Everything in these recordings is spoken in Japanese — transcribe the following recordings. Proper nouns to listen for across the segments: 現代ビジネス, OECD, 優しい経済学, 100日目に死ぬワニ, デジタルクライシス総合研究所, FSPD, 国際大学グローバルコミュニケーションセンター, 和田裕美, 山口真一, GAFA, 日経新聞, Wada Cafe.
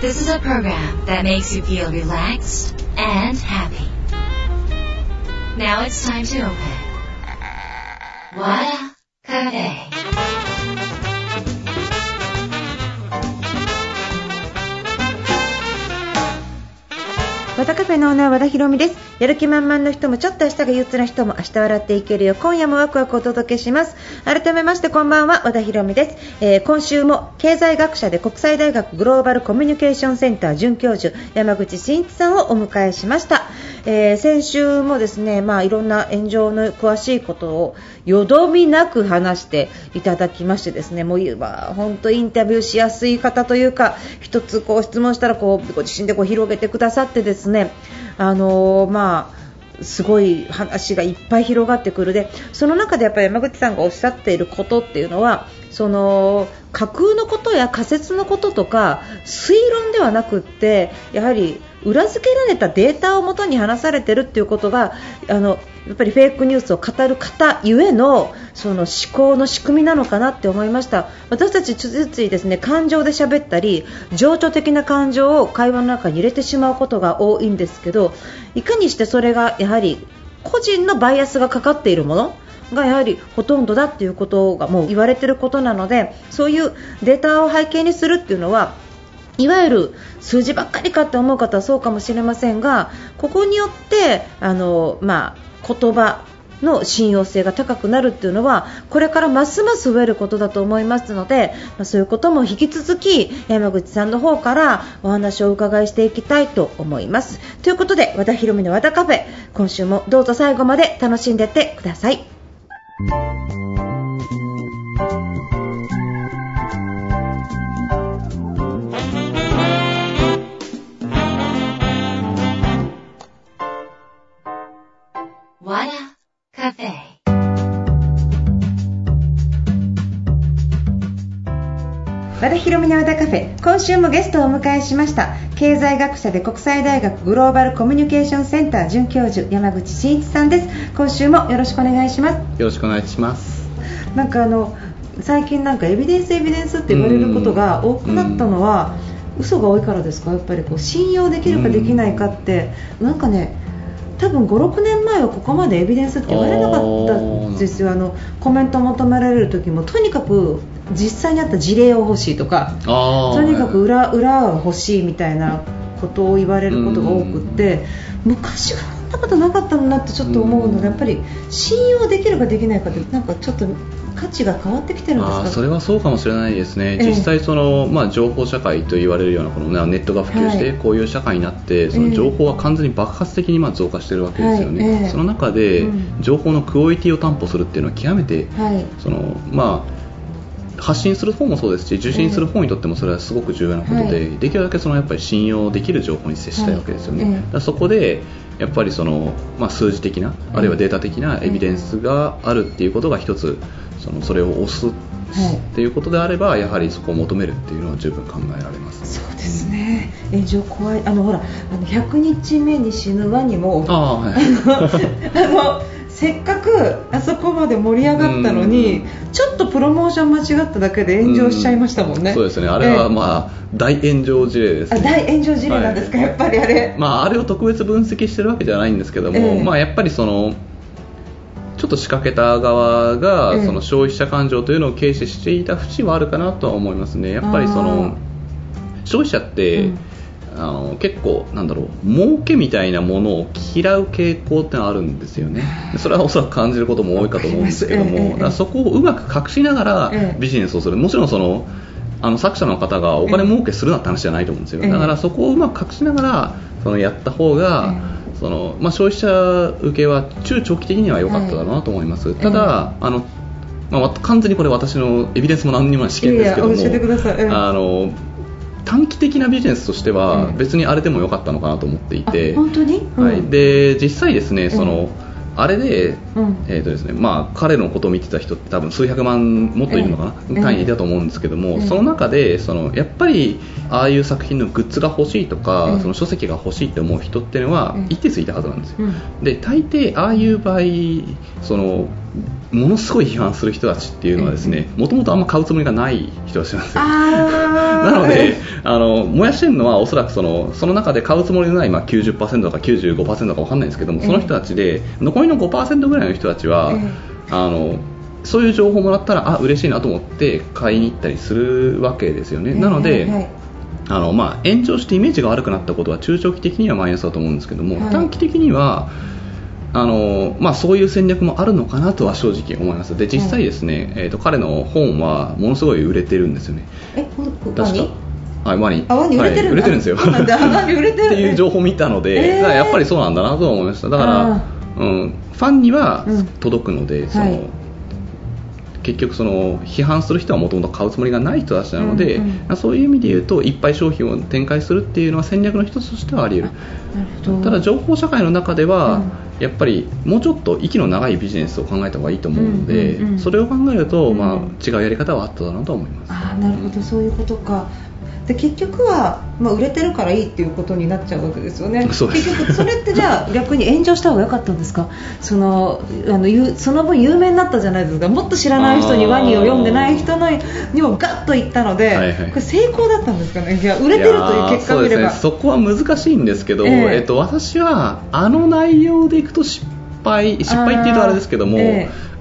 This is a program that makes you feel relaxed and happy. Now it's time to open Wada Cafe. 和田カフェのオーナー和田博美です。やる気満々の人もちょっと明日が憂鬱な人も明日笑っていけるよ。今夜もワクワクお届けします。改めましてこんばんは、和田博美です。今週も経済学者で国際大学グローバルコミュニケーションセンター准教授山口真一さんをお迎えしました。先週もですね、いろんな炎上の詳しいことをよどみなく話していただきましてですね、もう本当インタビューしやすい方というか、一つこう質問したらご自身で広げてくださってですね、すごい話がいっぱい広がってくる。でその中でやっぱり山口さんがおっしゃっていることっていうのは、その架空のことや仮説のこととか推論ではなくって、やはり裏付けられたデータをもとに話されているっていうことが、やっぱりフェイクニュースを語る方ゆえのその思考の仕組みなのかなって思いました。私たちついついですね、感情で喋ったり情緒的な感情を会話の中に入れてしまうことが多いんですけど、いかにしてそれがやはり個人のバイアスがかかっているものがやはりほとんどだっていうことがもう言われていることなので、そういうデータを背景にするっていうのは、いわゆる数字ばっかりかって思う方はそうかもしれませんが、ここによって言葉の信用性が高くなるっていうのはこれからますます増えることだと思いますので、そういうことも引き続き山口さんの方からお話をお伺いしていきたいと思います。ということで、和田博美の和田カフェ、今週もどうぞ最後まで楽しんでいってください。和田博美の和田カフェ、今週もゲストをお迎えしました。経済学者で国際大学グローバルコミュニケーションセンター准教授山口真一さんです。今週もよろしくお願いします。よろしくお願いします。なんか最近エビデンスって言われることが多くなったのは、嘘が多いからですか？やっぱり信用できるかできないかって、なんかね、多分 5,6 年前はここまでエビデンスって言われなかったんですよ。コメントを求められる時もとにかく実際にあった事例を欲しいとか、とにかく 裏を欲しいみたいなことを言われることが多くって、昔はそんなことなかったのなってちょっと思うので、やっぱり信用できるかできないかって、なんかちょっと価値が変わってきてるんですか？それはそうかもしれないですね。実際情報社会と言われるようなこの、ネットが普及してこういう社会になって、その情報は完全に爆発的に増加しているわけですよね。その中で、情報のクオリティを担保するっていうのは極めて、発信する方もそうですし、受信する方にとってもそれはすごく重要なことで、できるだけやっぱり信用できる情報に接したいわけですよね。だそこでやっぱり数字的な、あるいはデータ的なエビデンスがあるっていうことが一つ、それを推すっていうことであれば、やはりそこを求めるっていうのは十分考えられます。そうですね。炎上怖い。100日目に死ぬワニもせっかくあそこまで盛り上がったのに、ちょっとプロモーション間違っただけで炎上しちゃいましたもんね。そうですね。あれは大炎上事例ですね。大炎上事例なんですか？やっぱりあれ、あれを特別分析してるわけじゃないんですけども、やっぱりちょっと仕掛けた側が消費者感情というのを軽視していた節はあるかなとは思いますね。やっぱり消費者って、結構儲けみたいなものを嫌う傾向ってのあるんですよね。それはおそらく感じることも多いかと思うんですけども、だからそこをうまく隠しながらビジネスをする。もちろん作者の方がお金儲けするなって話じゃないと思うんですよ。だからそこをうまく隠しながらやった方が、消費者受けは中長期的には良かっただろうなと思います。ただ完全にこれ私のエビデンスも何にもない試験ですけども、教えてください。短期的なビジネスとしては別にあれでも良かったのかなと思っていて、本当に、で実際ですね、あれで、彼のことを見てた人って多分数百万もっといるのかな、単位だと思うんですけども、その中でやっぱりああいう作品のグッズが欲しいとか、書籍が欲しいって思う人っていうのは一定数いたはずなんですよ。で大抵ああいう場合ものすごい批判する人たちっていうのはですね、もともとあんま買うつもりがない人たちなんですよ。なので燃やしてるのはおそらくその中で買うつもりのない、まあ、90% とか 95% とか分かんないんですけども、その人たちで残りの 5% ぐらいの人たちは、そういう情報をもらったら嬉しいなと思って買いに行ったりするわけですよね。なので、まあ、延長してイメージが悪くなったことは中長期的にはマイナスだと思うんですけども、短期的にはまあ、そういう戦略もあるのかなとは正直思います。で、実際ですね、彼の本はものすごい売れてるんですよね。確かワニ売れてるんですよ。っていう情報を見たので、やっぱりそうなんだなと思いました。だから、ファンには届くので、結局批判する人はもともと買うつもりがない人たちなので、そういう意味でいうといっぱい商品を展開するっていうのは戦略の一つとしてはあり得る。ただ情報社会の中では、やっぱりもうちょっと息の長いビジネスを考えた方がいいと思うので、それを考えると、まあ、違うやり方はあっただなと思います。なるほど、そういうことか。で、結局は、まあ、売れてるからいいっていうことになっちゃうわけですよね。そうです。結局それってじゃあ逆に炎上した方が良かったんですか？その分有名になったじゃないですか。もっと知らない人に、ワニを読んでない人にもガッといったので、これ成功だったんですかね？いや、売れてるという結果を見れば そうですね、そこは難しいんですけど、私はあの内容でいくと失敗っていうとあれですけども、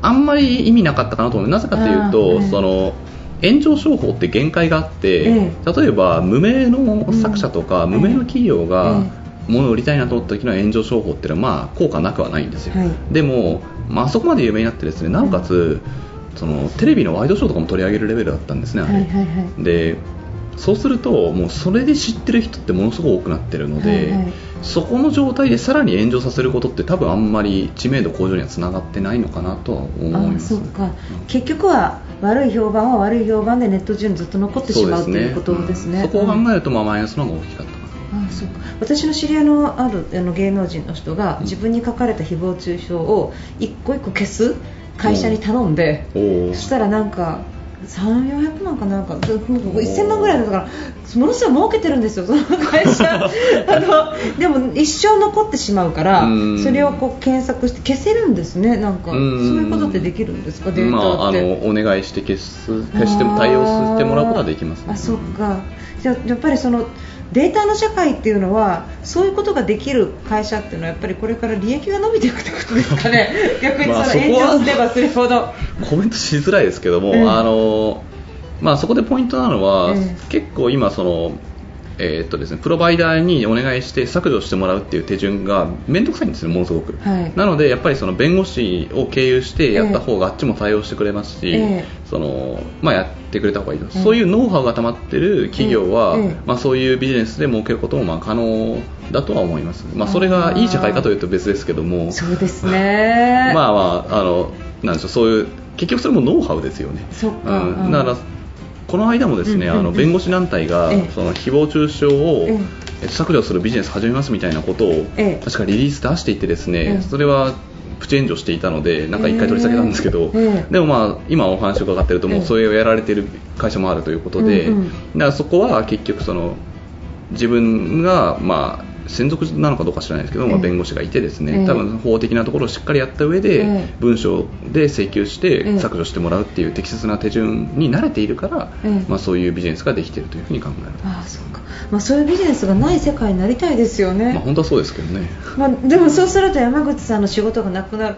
あんまり意味なかったかなと思う。なぜかというと、炎上商法って限界があって、例えば無名の作者とか、無名の企業が物を売りたいなと思った時の炎上商法っていうのは、まあ、効果なくはないんですよ。でも、まあそこまで有名になってですね、なおかつテレビのワイドショーとかも取り上げるレベルだったんですね、で、そうするともうそれで知ってる人ってものすごく多くなってるので、そこの状態でさらに炎上させることって、多分あんまり知名度向上にはつながってないのかなとは思います。そうか、結局は悪い評判は悪い評判でネット中にずっと残ってしまうということですね。そこを考えると、まあ、マイナスの方が大きかったかな。そうか。私の知り合いのある芸能人の人が、自分に書かれた誹謗中傷を一個一個消す会社に頼んで、そしたらなんか300、400万かなんか1000万ぐらいだから、ものすごい儲けてるんですよ、その会社。でも一生残ってしまうから、それをこう検索して消せるんですね。なんかそういうことってできるんですか？データって、まあ、お願いして消しても対応してもらうことはできます、ね。そうか。じゃあやっぱりデータの社会っていうのは、そういうことができる会社っていうのは、やっぱりこれから利益が伸びていくってことですかね？逆に炎上すればするほどコメントしづらいですけども、まあ、そこでポイントなのは、結構今ですね、プロバイダーにお願いして削除してもらうっていう手順が面倒くさいんですよ、ものすごく。なのでやっぱり弁護士を経由してやった方が、あっちも対応してくれますし、まあ、やってくれた方がいいです。そういうノウハウが溜まってる企業は、まあ、そういうビジネスで儲けることもまあ可能だとは思います。まあ、それがいい社会かというと別ですけども。そうですね。まあまあ、なんでしょう、そういう結局それもノウハウですよね。そっか。だからこの間もですね、弁護士団体が誹謗中傷を削除するビジネス始めますみたいなことを確かリリース出していてですね、それはプチ炎上していたので、なんか1回取り下げたんですけど、でもまあ今お話を伺っていると、もうそれをやられている会社もあるということで、だからそこは結局自分がまあ専属なのかどうか知らないですけど、まあ、弁護士がいてですね、多分法的なところをしっかりやった上で、文書で請求して削除してもらうっていう適切な手順に慣れているから、まあ、そういうビジネスができているというふうに考えられます。そうか。まあ、そういうビジネスがない世界になりたいですよね。まあ、本当はそうですけどね。まあ、でもそうすると山口さんの仕事がなくなる。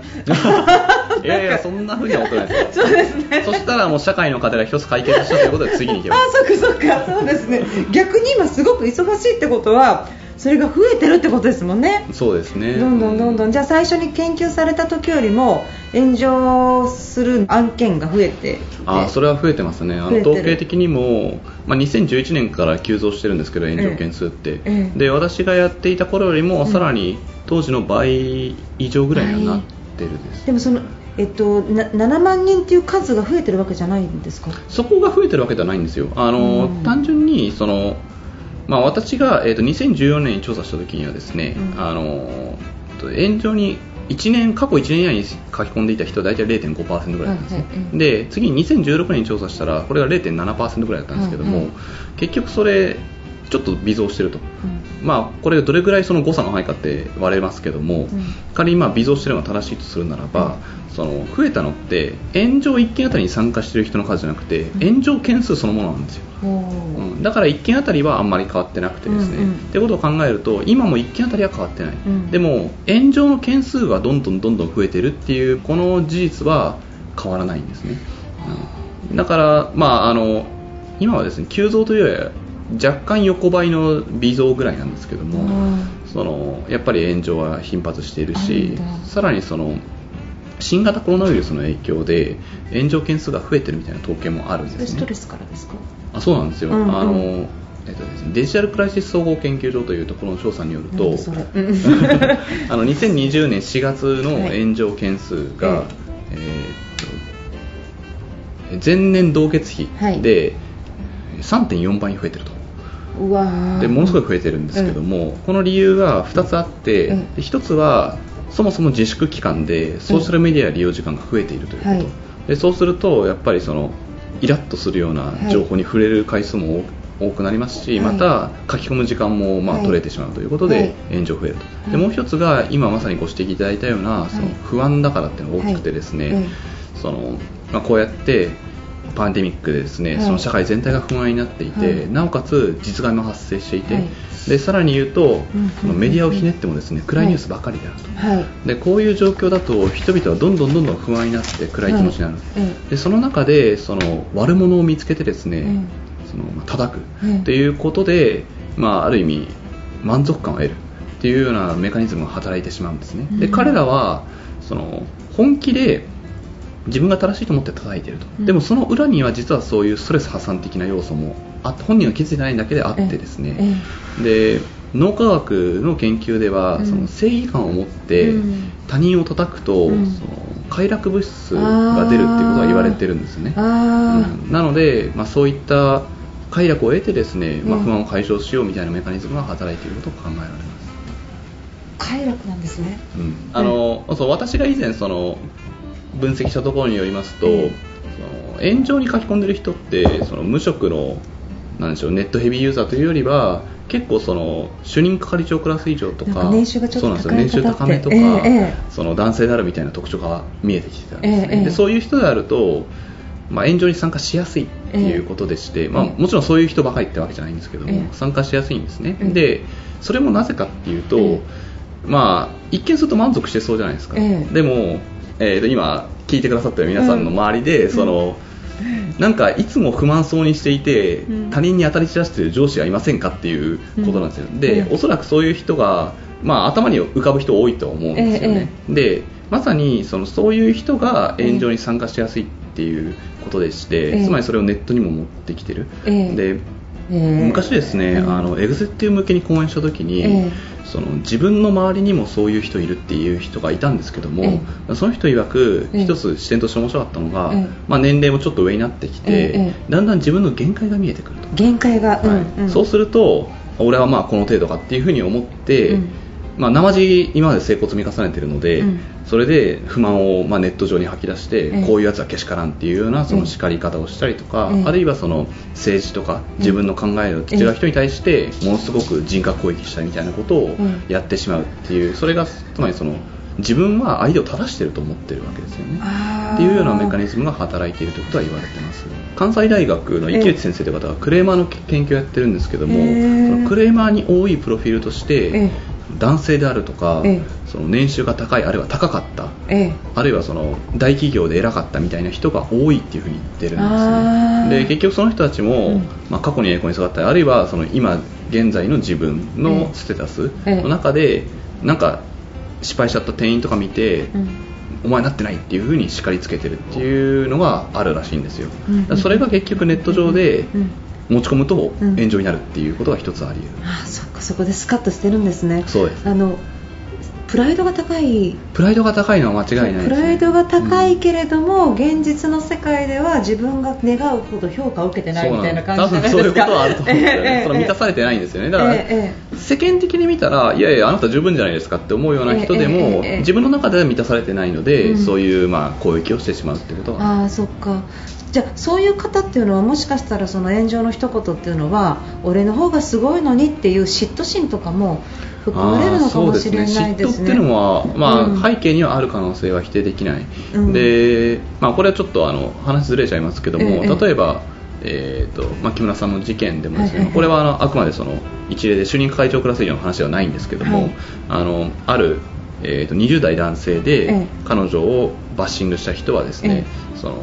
いやいや、そんなふうには思ってないですよ。そうですね。そしたらもう社会の課題が一つ解決したということで、次に行きます。そうか、そうですね。逆に今すごく忙しいってことは、それが増えてるってことですもんね。そうですね。どんどんじゃあ最初に研究された時よりも炎上する案件が増えて、それは増えてますね。統計的にも、まあ、2011年から急増してるんですけど、炎上件数って、で、私がやっていた頃よりもさらに当時の倍以上ぐらいになってるんです。でも7万人という数が増えてるわけじゃないんですか？そこが増えてるわけじゃないんですよ。単純にまあ、私が、2014年に調査した時にはですね、炎上に過去1年以内に書き込んでいた人は大体 0.5% ぐらいなんですね。で、次に2016年に調査したら、これが 0.7% ぐらいだったんですけども、結局それちょっと微増してると、うん、まあこれどれぐらいその誤差の範囲かって割れますけども、うん、仮にまあ微増してるのが正しいとするならば、うん、その増えたのって炎上1件あたりに参加してる人の数じゃなくて、うん、炎上件数そのものなんですよ、うん、だから1件あたりはあんまり変わってなくてですね、うんうん、ってことを考えると今も1件あたりは変わってない、うん、でも炎上の件数はどんどん増えてるっていうこの事実は変わらないんですね、うん、だからまあ今はですね急増というよりは若干横ばいの微増ぐらいなんですけども、うん、そのやっぱり炎上は頻発しているし、さらにその新型コロナウイルスの影響で炎上件数が増えてるみたいな統計もあるんですね。ストレスからですか？あ、そうなんですよ、うんうん、ですね、デジタルクライシス総合研究所というところの調査によると2020年4月の炎上件数が、はい、前年同月比で 3.4 倍に増えてると。うわでものすごい増えてるんですけども、うん、この理由が2つあって、うん、1つはそもそも自粛期間でソーシャルメディア利用時間が増えているということ、うんはい、でそうするとやっぱりそのイラッとするような情報に触れる回数も多くなりますし、また書き込む時間もまあ取れてしまうということで炎上増えると。でもう一つが今まさにご指摘いただいたようなその不安だからっていうのが大きくてですね、そのまあこうやってパンデミックでですねその社会全体が不安になっていて、なおかつ実害も発生していて、でさらに言うとそのメディアをひねってもですね暗いニュースばかりであると。でこういう状況だと人々はどんどん不安になって暗い気持ちになる。でその中でその悪者を見つけてですね叩くということで、まあ、ある意味満足感を得るというようなメカニズムが働いてしまうんですね。で彼らはその本気で自分が正しいと思って叩いていると、でもその裏には実はそういうストレス破産的な要素もあって本人が気づいてないだけであってですね、で脳科学の研究ではその正義感を持って他人を叩くと、その快楽物質が出るということが言われているんですね、うん、なので、まあ、そういった快楽を得てですね、まあ、不安を解消しようみたいなメカニズムが働いていることが考えられます。快楽なんですね、うん、そう私が以前その分析したところによりますと、その炎上に書き込んでる人ってその無職のなんでしょうネットヘビーユーザーというよりは結構その主任係長クラス以上とか年収がちょっと高めとか、その男性であるみたいな特徴が見えてきてたんですね、でそういう人であるとまあ、炎上に参加しやすいということでして、まあ、もちろんそういう人ばかりってわけじゃないんですけども、参加しやすいんですね、でそれもなぜかっていうと、まあ、一見すると満足してそうじゃないですか、でも、今聞いてくださった皆さんの周りで、そのなんかいつも不満そうにしていて、他人に当たり散らしている上司はいませんかっていうことなんですよ、でおそらくそういう人が、まあ、頭に浮かぶ人多いと思うんですよね、でまさにそういう人が炎上に参加しやすいっていうことでして、つまりそれをネットにも持ってきてる、で昔ですね、エグゼクティブ向けに講演した時に、その自分の周りにもそういう人いるっていう人がいたんですけども、その人曰く一つ視点として面白かったのが、まあ、年齢もちょっと上になってきて、だんだん自分の限界が見えてくると。限界が、そうすると俺はまあこの程度かっていうふうに思って、まあ、生地今まで成功を積み重ねているので、それで不満をまあネット上に吐き出して、こういうやつはけしからんっていうようなその叱り方をしたりとか、あるいはその政治とか自分の考えを違う人に対してものすごく人格攻撃したみたいなことをやってしまうっていう、それがつまりその自分は相手を正していると思っているわけですよねっていうようなメカニズムが働いているということは言われています。関西大学の池内先生という方はクレーマーの研究をやってるんですけども、そのクレーマーに多いプロフィールとして男性であるとか、その年収が高いあるいは高かった、あるいはその大企業で偉かったみたいな人が多いっていうふうに言ってるんですね。で結局その人たちも、まあ、過去に栄光に育ったりあるいはその今現在の自分のステータスの中で、なんか失敗しちゃった店員とか見て、お前なってないっていうふうに叱りつけてるっていうのがあるらしいんですよ、それが結局ネット上で、持ち込むと炎上になるっていうことが一つあり得る、ああ、そっか、そこでスカッとしてるんですね。そうです。プライドが高いのは間違いないですね。プライドが高いけれども、現実の世界では自分が願うほど評価を受けてないみたいな感じじゃないですか。そういうことはあると思うんですよね、その満たされてないんですよね。だから、世間的に見たらいやいやあなた十分じゃないですかって思うような人でも、自分の中では満たされてないので、そういうまあ攻撃をしてしまうってことは。ああ、そっか。じゃあそういう方っていうのはもしかしたらその炎上の一言っていうのは俺の方がすごいのにっていう嫉妬心とかも含まれるのかもしれないですね。嫉妬っていうのは、背景にはある可能性は否定できない、で、これはちょっと話ずれちゃいますけども、例えば木村さんの事件でもですね、これはあくまでその一例で主任会長クラス以上の話ではないんですけども、ある、20代男性で彼女をバッシングした人はですね、その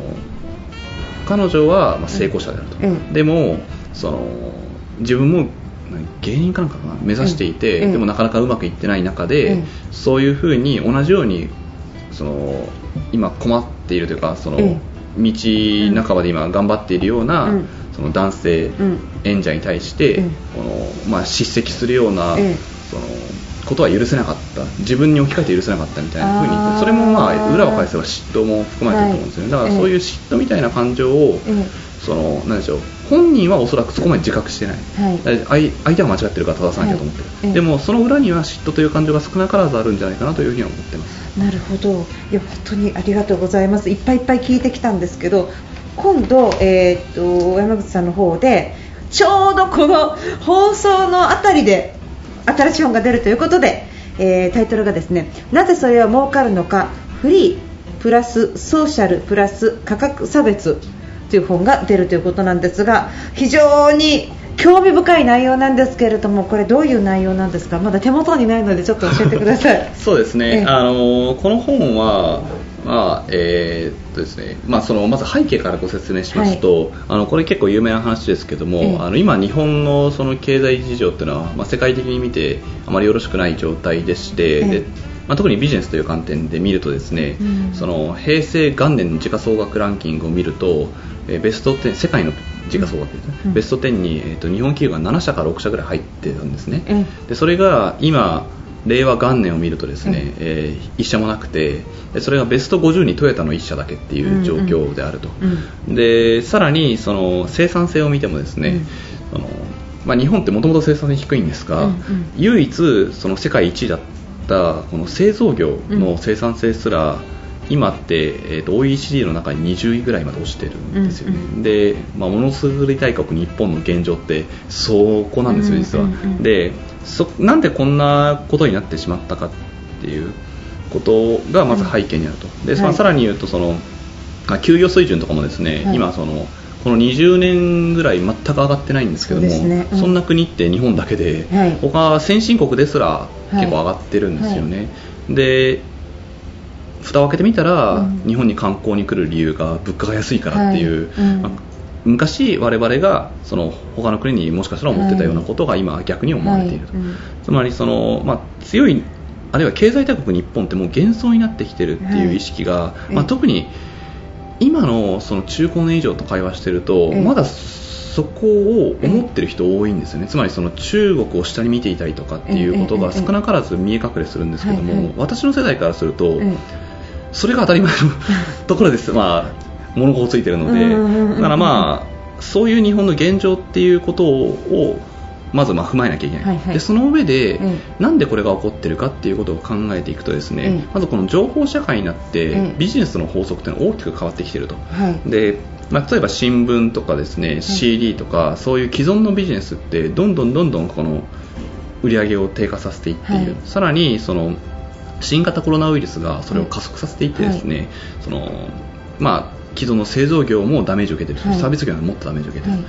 彼女は成功者であると、でもその自分も芸人かなんか目指していて、でもなかなかうまくいってない中で、そういうふうに同じようにその今困っているというかその、道半ばで今頑張っているような、その男性演者に対して、叱責するような、そのことは許せなかった、自分に置き換えて許せなかったみたいな風に、それも裏を返せば嫉妬も含まれていると思うんですよね。だからそういう嫉妬みたいな感情を、その何でしょう、本人はおそらくそこまで自覚してない、相手は間違ってるから正さなきゃと思ってる、でもその裏には嫉妬という感情が少なからずあるんじゃないかなというふうには思ってます。なるほど、いや本当にありがとうございます。いっぱいいっぱい聞いてきたんですけど、今度、山口さんの方でちょうどこの放送のあたりで新しい本が出るということで、タイトルがですね、なぜそれは儲かるのか、フリープラスソーシャルプラス価格差別という本が出るということなんですが、非常に興味深い内容なんですけれども、これどういう内容なんですか？まだ手元にないのでちょっと教えてください。そうですね、この本は、そのまず背景からご説明しますと、これ結構有名な話ですけども、今日本のその経済事情というのは、世界的に見てあまりよろしくない状態でして、特にビジネスという観点で見るとですね、その平成元年の時価総額ランキングを見ると、ベスト10、世界の時価総額ですね、ベスト10に、日本企業が7社から6社ぐらい入ってたんですね、でそれが今令和元年を見るとですね、1社もなくて、それがベスト50にトヨタの1社だけっていう状況であると、でさらにその生産性を見てもですね、日本ってもともと生産性低いんですが、唯一その世界1位だったこの製造業の生産性すら、今って、OECD の中に20位ぐらいまで落ちてるんですよね、で、ものすごい大国日本の現状ってそこなんですよ実は、でなんでこんなことになってしまったかっていうことがまず背景にあると、でさらに言うとその、給与水準とかもですね、今そのこの20年ぐらい全く上がってないんですけども、 そんな国って日本だけで、他先進国ですら結構上がってるんですよね、で蓋を開けてみたら、日本に観光に来る理由が物価が安いからっていう、昔我々がその他の国にもしかしたら思ってたようなことが今逆に思われていると、つまりその、強いあるいは経済大国日本ってもう幻想になってきてるっていう意識が、特に今のその中高年以上と会話してると、まだそこを思ってる人多いんですよね。つまりその中国を下に見ていたりとかっていうことが少なからず見え隠れするんですけども、私の世代からすると、それが当たり前のところです、物心ついているので、だからそういう日本の現状っていうことをまず踏まえなきゃいけない、でその上で、なんでこれが起こってるかっていうことを考えていくとですね、まずこの情報社会になって、ビジネスの法則というのは大きく変わってきていると、で例えば新聞とかですね、CD とかそういう既存のビジネスってどんどんこの売り上げを低下させていっている、さらにその新型コロナウイルスがそれを加速させていってですね、その既存の製造業もダメージを受けている、サービス業ももっとダメージを受けている、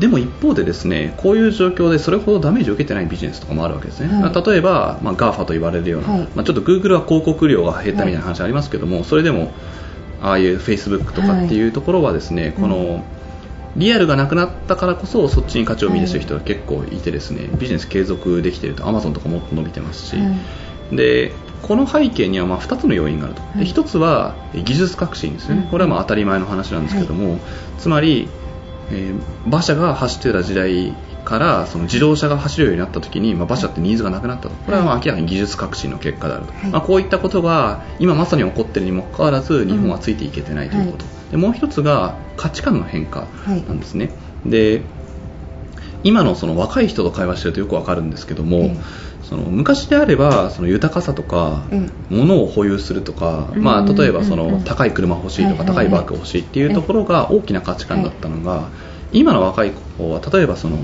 でも一方でですね、こういう状況でそれほどダメージを受けてないビジネスとかもあるわけですね、例えば、GAFA と言われるような、ちょっと Google は広告料が減ったみたいな話ありますけども、それでもああいう Facebook とかっていうところはですね、このリアルがなくなったからこそそっちに価値を見出している人が結構いてですね、ビジネス継続できていると、Amazon とかもっと伸びてますし、でこの背景には2つの要因があると、で1つは技術革新ですね、これは当たり前の話なんですけども、つまり、馬車が走っていた時代からその自動車が走るようになった時に、馬車ってニーズがなくなったと、これは明らかに技術革新の結果であると、こういったことが今まさに起こっているにもかかわらず日本はついていけてないということ、でもう1つが価値観の変化なんですね、で今のその若い人と会話してるとよくわかるんですけども、うん、その昔であればその豊かさとか、うん、物を保有するとか、うんまあ、例えばその高い車欲しいとか、うん、高いバッグ欲しいっていうところが大きな価値観だったのが、はい、今の若い子は例えばその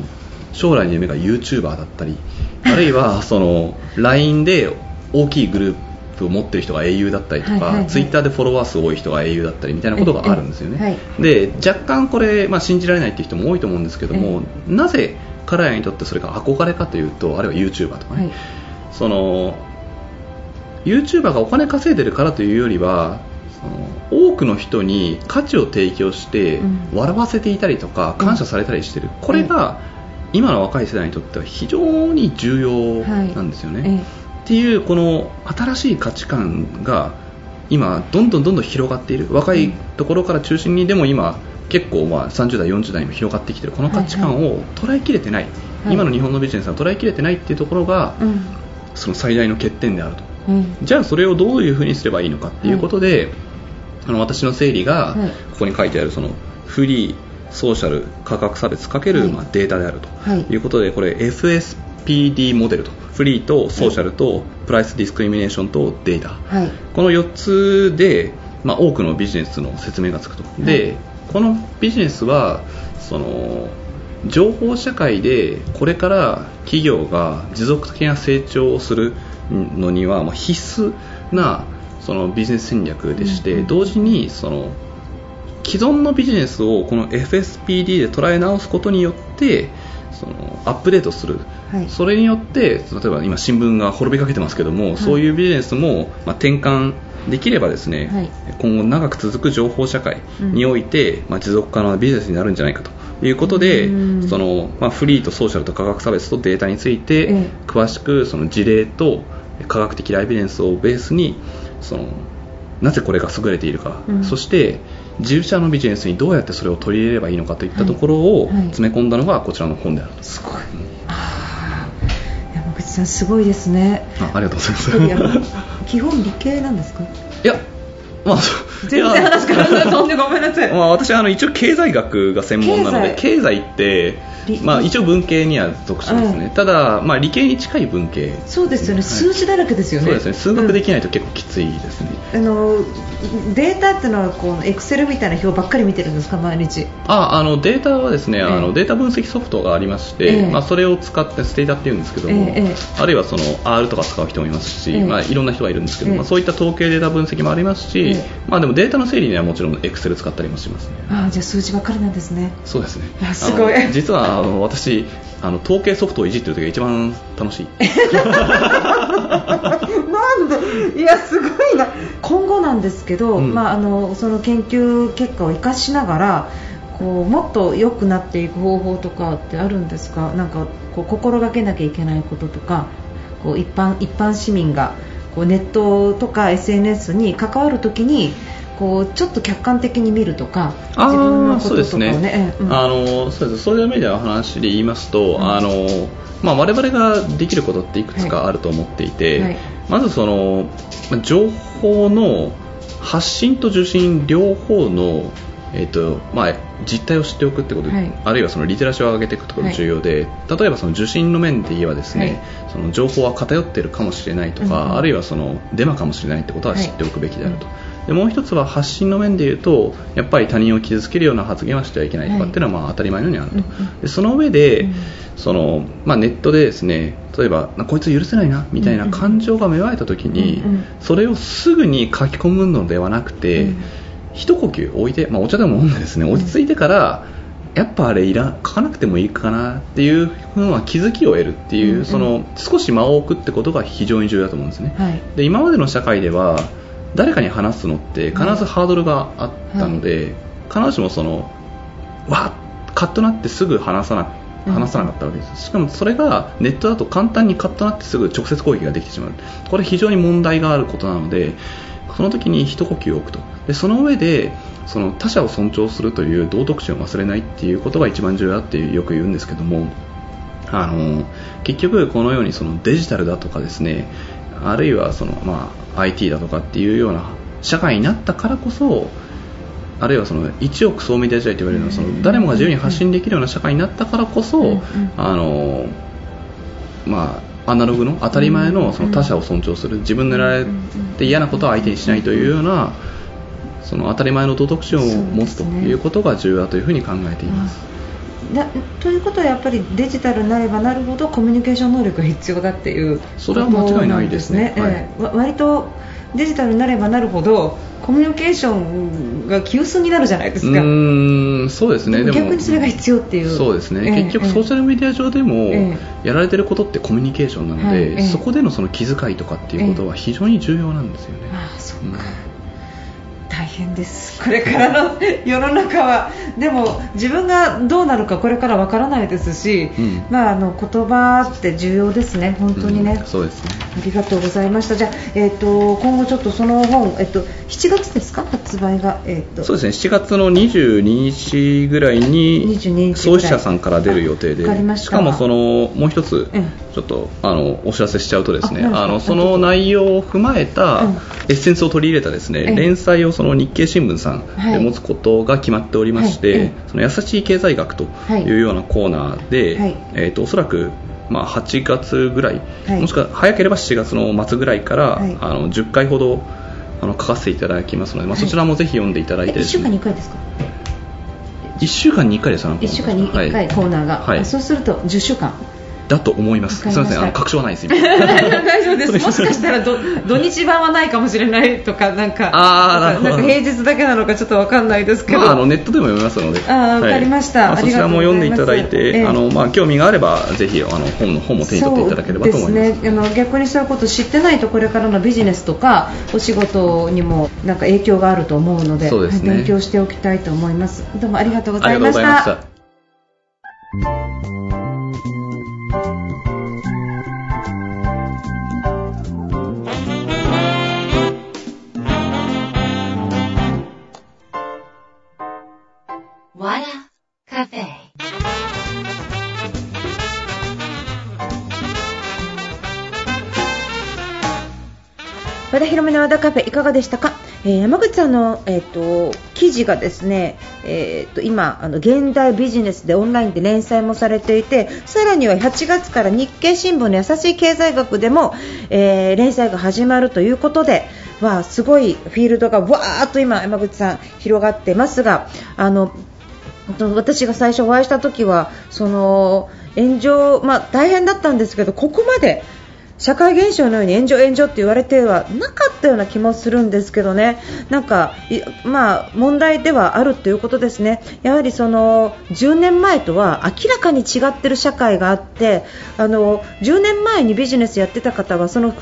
将来の夢が YouTuber だったりあるいはその LINE で大きいグループを持ってる人が英雄だったりとか、はいはいはい、ツイッターでフォロワー数多い人が英雄だったりみたいなことがあるんですよね、はい、で若干これ、まあ、信じられないっていう人も多いと思うんですけども、なぜ彼らにとってそれが憧れかというと、あるいは YouTuber とかね、はい、その YouTuber がお金稼いでるからというよりはその多くの人に価値を提供して笑わせていたりとか感謝されたりしてる、これが今の若い世代にとっては非常に重要なんですよね、はいっていうこの新しい価値観が今どんどん広がっている、若いところから中心にでも今結構まあ30代40代にも広がってきているこの価値観を捉えきれてない、はいはい、今の日本のビジネスは捉えきれてないっていうところが、はい、その最大の欠点であると、うん、じゃあそれをどういうふうにすればいいのかっていうことで、はい、私の整理がここに書いてあるそのフリーソーシャル価格差別×まあデータであるということで、これ FSPD モデルと、フリーとソーシャルとプライスディスクリミネーションとデータ、はい、この4つで、まあ、多くのビジネスの説明がつくと、はい、でこのビジネスはその情報社会でこれから企業が持続的な成長をするのには必須なそのビジネス戦略でして、うん、同時にその既存のビジネスをこの FSPD で捉え直すことによってそのアップデートする、はい、それによって例えば今新聞が滅びかけてますけども、はい、そういうビジネスも、まあ、転換できればですね、はい、今後長く続く情報社会において、うんまあ、持続可能なビジネスになるんじゃないかということで、その、まあ、フリーとソーシャルと価格差別とデータについて、詳しくその事例と科学的なエビデンスをベースにそのなぜこれが優れているか、うん、そして自社のビジネスにどうやってそれを取り入れればいいのかといったところを詰め込んだのがこちらの本である、はいはい、すごい、山口さんすごいですね。 ありがとうございます。基本理系なんですか？いや、まあ、全然話から飛んでごめんなさい、まあ、私は一応経済学が専門なので経済って、まあ、一応文系には属しますね、はい、ただ、まあ、理系に近い文系、そうですよね、はい、数字だらけですよね。そうですね、数学できないと結構きついですね、うん、データってのはこうエクセルみたいな表ばっかり見てるんですか毎日？データはですね、データ分析ソフトがありまして、まあ、それを使ってステータっていうんですけども、あるいはその R とか使う人もいますし、まあ、いろんな人がいるんですけど、まあ、そういった統計データ分析もありますし、まあ、でもデータの整理にはもちろんエクセル使ったりもしますね。じゃあ数字ばっかりなんですね。そうですね、すごい。実は私統計ソフトをいじってる時が一番楽しいなんで、いやすごいな。今後なんですけど、うんまあ、その研究結果を生かしながらこうもっと良くなっていく方法とかってあるんですか？なんかこう心がけなきゃいけないこととか、こう一般市民がこうネットとか SNS に関わるときにこうちょっと客観的に見るとか、自分のこととかをね、そういう意味での話で言いますと、うんまあ、我々ができることっていくつかあると思っていて、はいはい、まずその情報の発信と受信両方の、まあ、実態を知っておくってこと、はい、あるいはそのリテラシーを上げていくってことが重要で、はい、例えばその受信の面で言えばですね、はい、その情報は偏っているかもしれないとか、うんうん、あるいはそのデマかもしれないってことは知っておくべきであると、はいうんでもう一つは発信の面で言うとやっぱり他人を傷つけるような発言はしてはいけないとかっていうのはまあ当たり前のようにあると、はい、でその上で、うんそのまあ、ネットでですね例えばこいつ許せないなみたいな感情が芽生えた時に、うんうん、それをすぐに書き込むのではなくて、うん、一呼吸置いて、まあ、お茶でも飲んでですね落ち着いてからやっぱあれ書かなくてもいいかなっていうのは気づきを得るっていう、うんうん、その少し間を置くってことが非常に重要だと思うんですね、はい、で今までの社会では誰かに話すのって必ずハードルがあったので、はい、必ずしもそのわっカッとなってすぐ話さなかったわけです。しかもそれがネットだと簡単にカッとなってすぐ直接攻撃ができてしまう、これ非常に問題があることなので、その時に一呼吸を置くと、でその上でその他者を尊重するという道徳心を忘れないっていうことが一番重要だってよく言うんですけども、結局このようにそのデジタルだとかですね、あるいはその、まあ、IT だとかっていうような社会になったからこそあるいはその一億総みたい時代と言われるのはその誰もが自由に発信できるような社会になったからこそアナログの当たり前 その他者を尊重する、自分のやられて嫌なことは相手にしないというようなその当たり前の道徳心を持つということが重要だというふうに考えています。ということはやっぱりデジタルになればなるほどコミュニケーション能力が必要だっていう、それは間違いないですね、はい、割とデジタルになればなるほどコミュニケーションが急須になるじゃないですか。そうですね。でも逆にそれが必要っていう。そうですね、結局ソーシャルメディア上でもやられてることってコミュニケーションなので、そこでのその気遣いとかっていうことは非常に重要なんですよね、そうか、大変です、これからの世の中は。でも自分がどうなるかこれからわからないですし、言葉って重要ですね、本当にね、そうですね。ありがとうございました。じゃあ、今後ちょっとその本、7月ですか、発売が、そうですね、7月の22日ぐらいに創始者さんから出る予定で、しかもそのもう一つ、ちょっとお知らせしちゃうとですね、その内容を踏まえたエッセンスを取り入れたですね、連載をその日経新聞さんで持つことが決まっておりまして、その優しい経済学というようなコーナーで、おそらく8月ぐらい、もしくは早ければ7月の末ぐらいから、10回ほど書かせていただきますので、そちらもぜひ読んでいただいてですね。1週間に1回ですか？1週間に1回です。1週間に1回コーナーが、そうすると10週間だと思います。すみません、確証はないです今大丈夫です。もしかしたら土日版はないかもしれないとか、なんか平日だけなのかちょっとわかんないですけど、ネットでも読めますので、わかりました、そちらも読んでいただいて、興味があればぜひ本も手に取っていただければと思います。そうですね、逆にそういうこと知ってないとこれからのビジネスとかお仕事にもなんか影響があると思うので、そうですね、勉強しておきたいと思います。どうもありがとうございました。ありがとうございました。Wada Cafe。 和田ひろめの和田カフェいかがでしたか。山口さんの、記事がですね、今現代ビジネスでオンラインで連載もされていて、さらには8月から日経新聞の優しい経済学でも、連載が始まるということで、すごいフィールドがわーっと今山口さん広がってますが、私が最初お会いした時はその炎上、大変だったんですけど、ここまで社会現象のように炎上って言われてはなかったような気もするんですけどね。なんか、問題ではあるということですね。やはりその10年前とは明らかに違ってる社会があって、10年前にビジネスやってた方はそのまま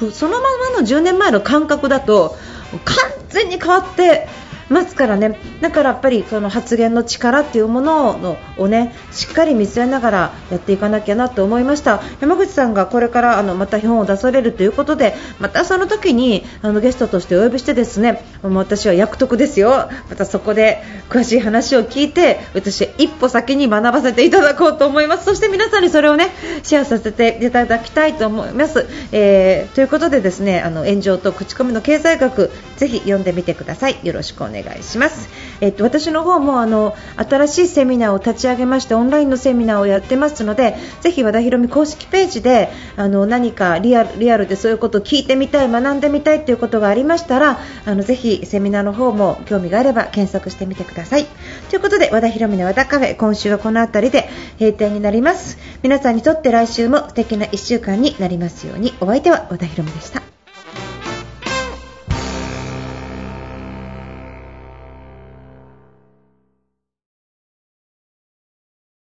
の10年前の感覚だと完全に変わってますからね。だからやっぱりその発言の力というものをね、しっかり見据えながらやっていかなきゃなと思いました。山口さんがこれからまた本を出されるということで、またその時にゲストとしてお呼びしてですね、私は役得ですよ、またそこで詳しい話を聞いて私一歩先に学ばせていただこうと思います。そして皆さんにそれをねシェアさせていただきたいと思います、ということでですね、炎上と口コミの経済学、ぜひ読んでみてください。よろしくお願いします。お願いします。私の方も新しいセミナーを立ち上げまして、オンラインのセミナーをやってますので、ぜひ和田ひろみ公式ページで何かリアルでそういうことを聞いてみたい、学んでみたいということがありましたら、ぜひセミナーの方も興味があれば検索してみてください。ということで、和田ひろみの和田カフェ、今週はこのあたりで閉店になります。皆さんにとって来週も素敵な1週間になりますように。お相手は和田ひろみでした。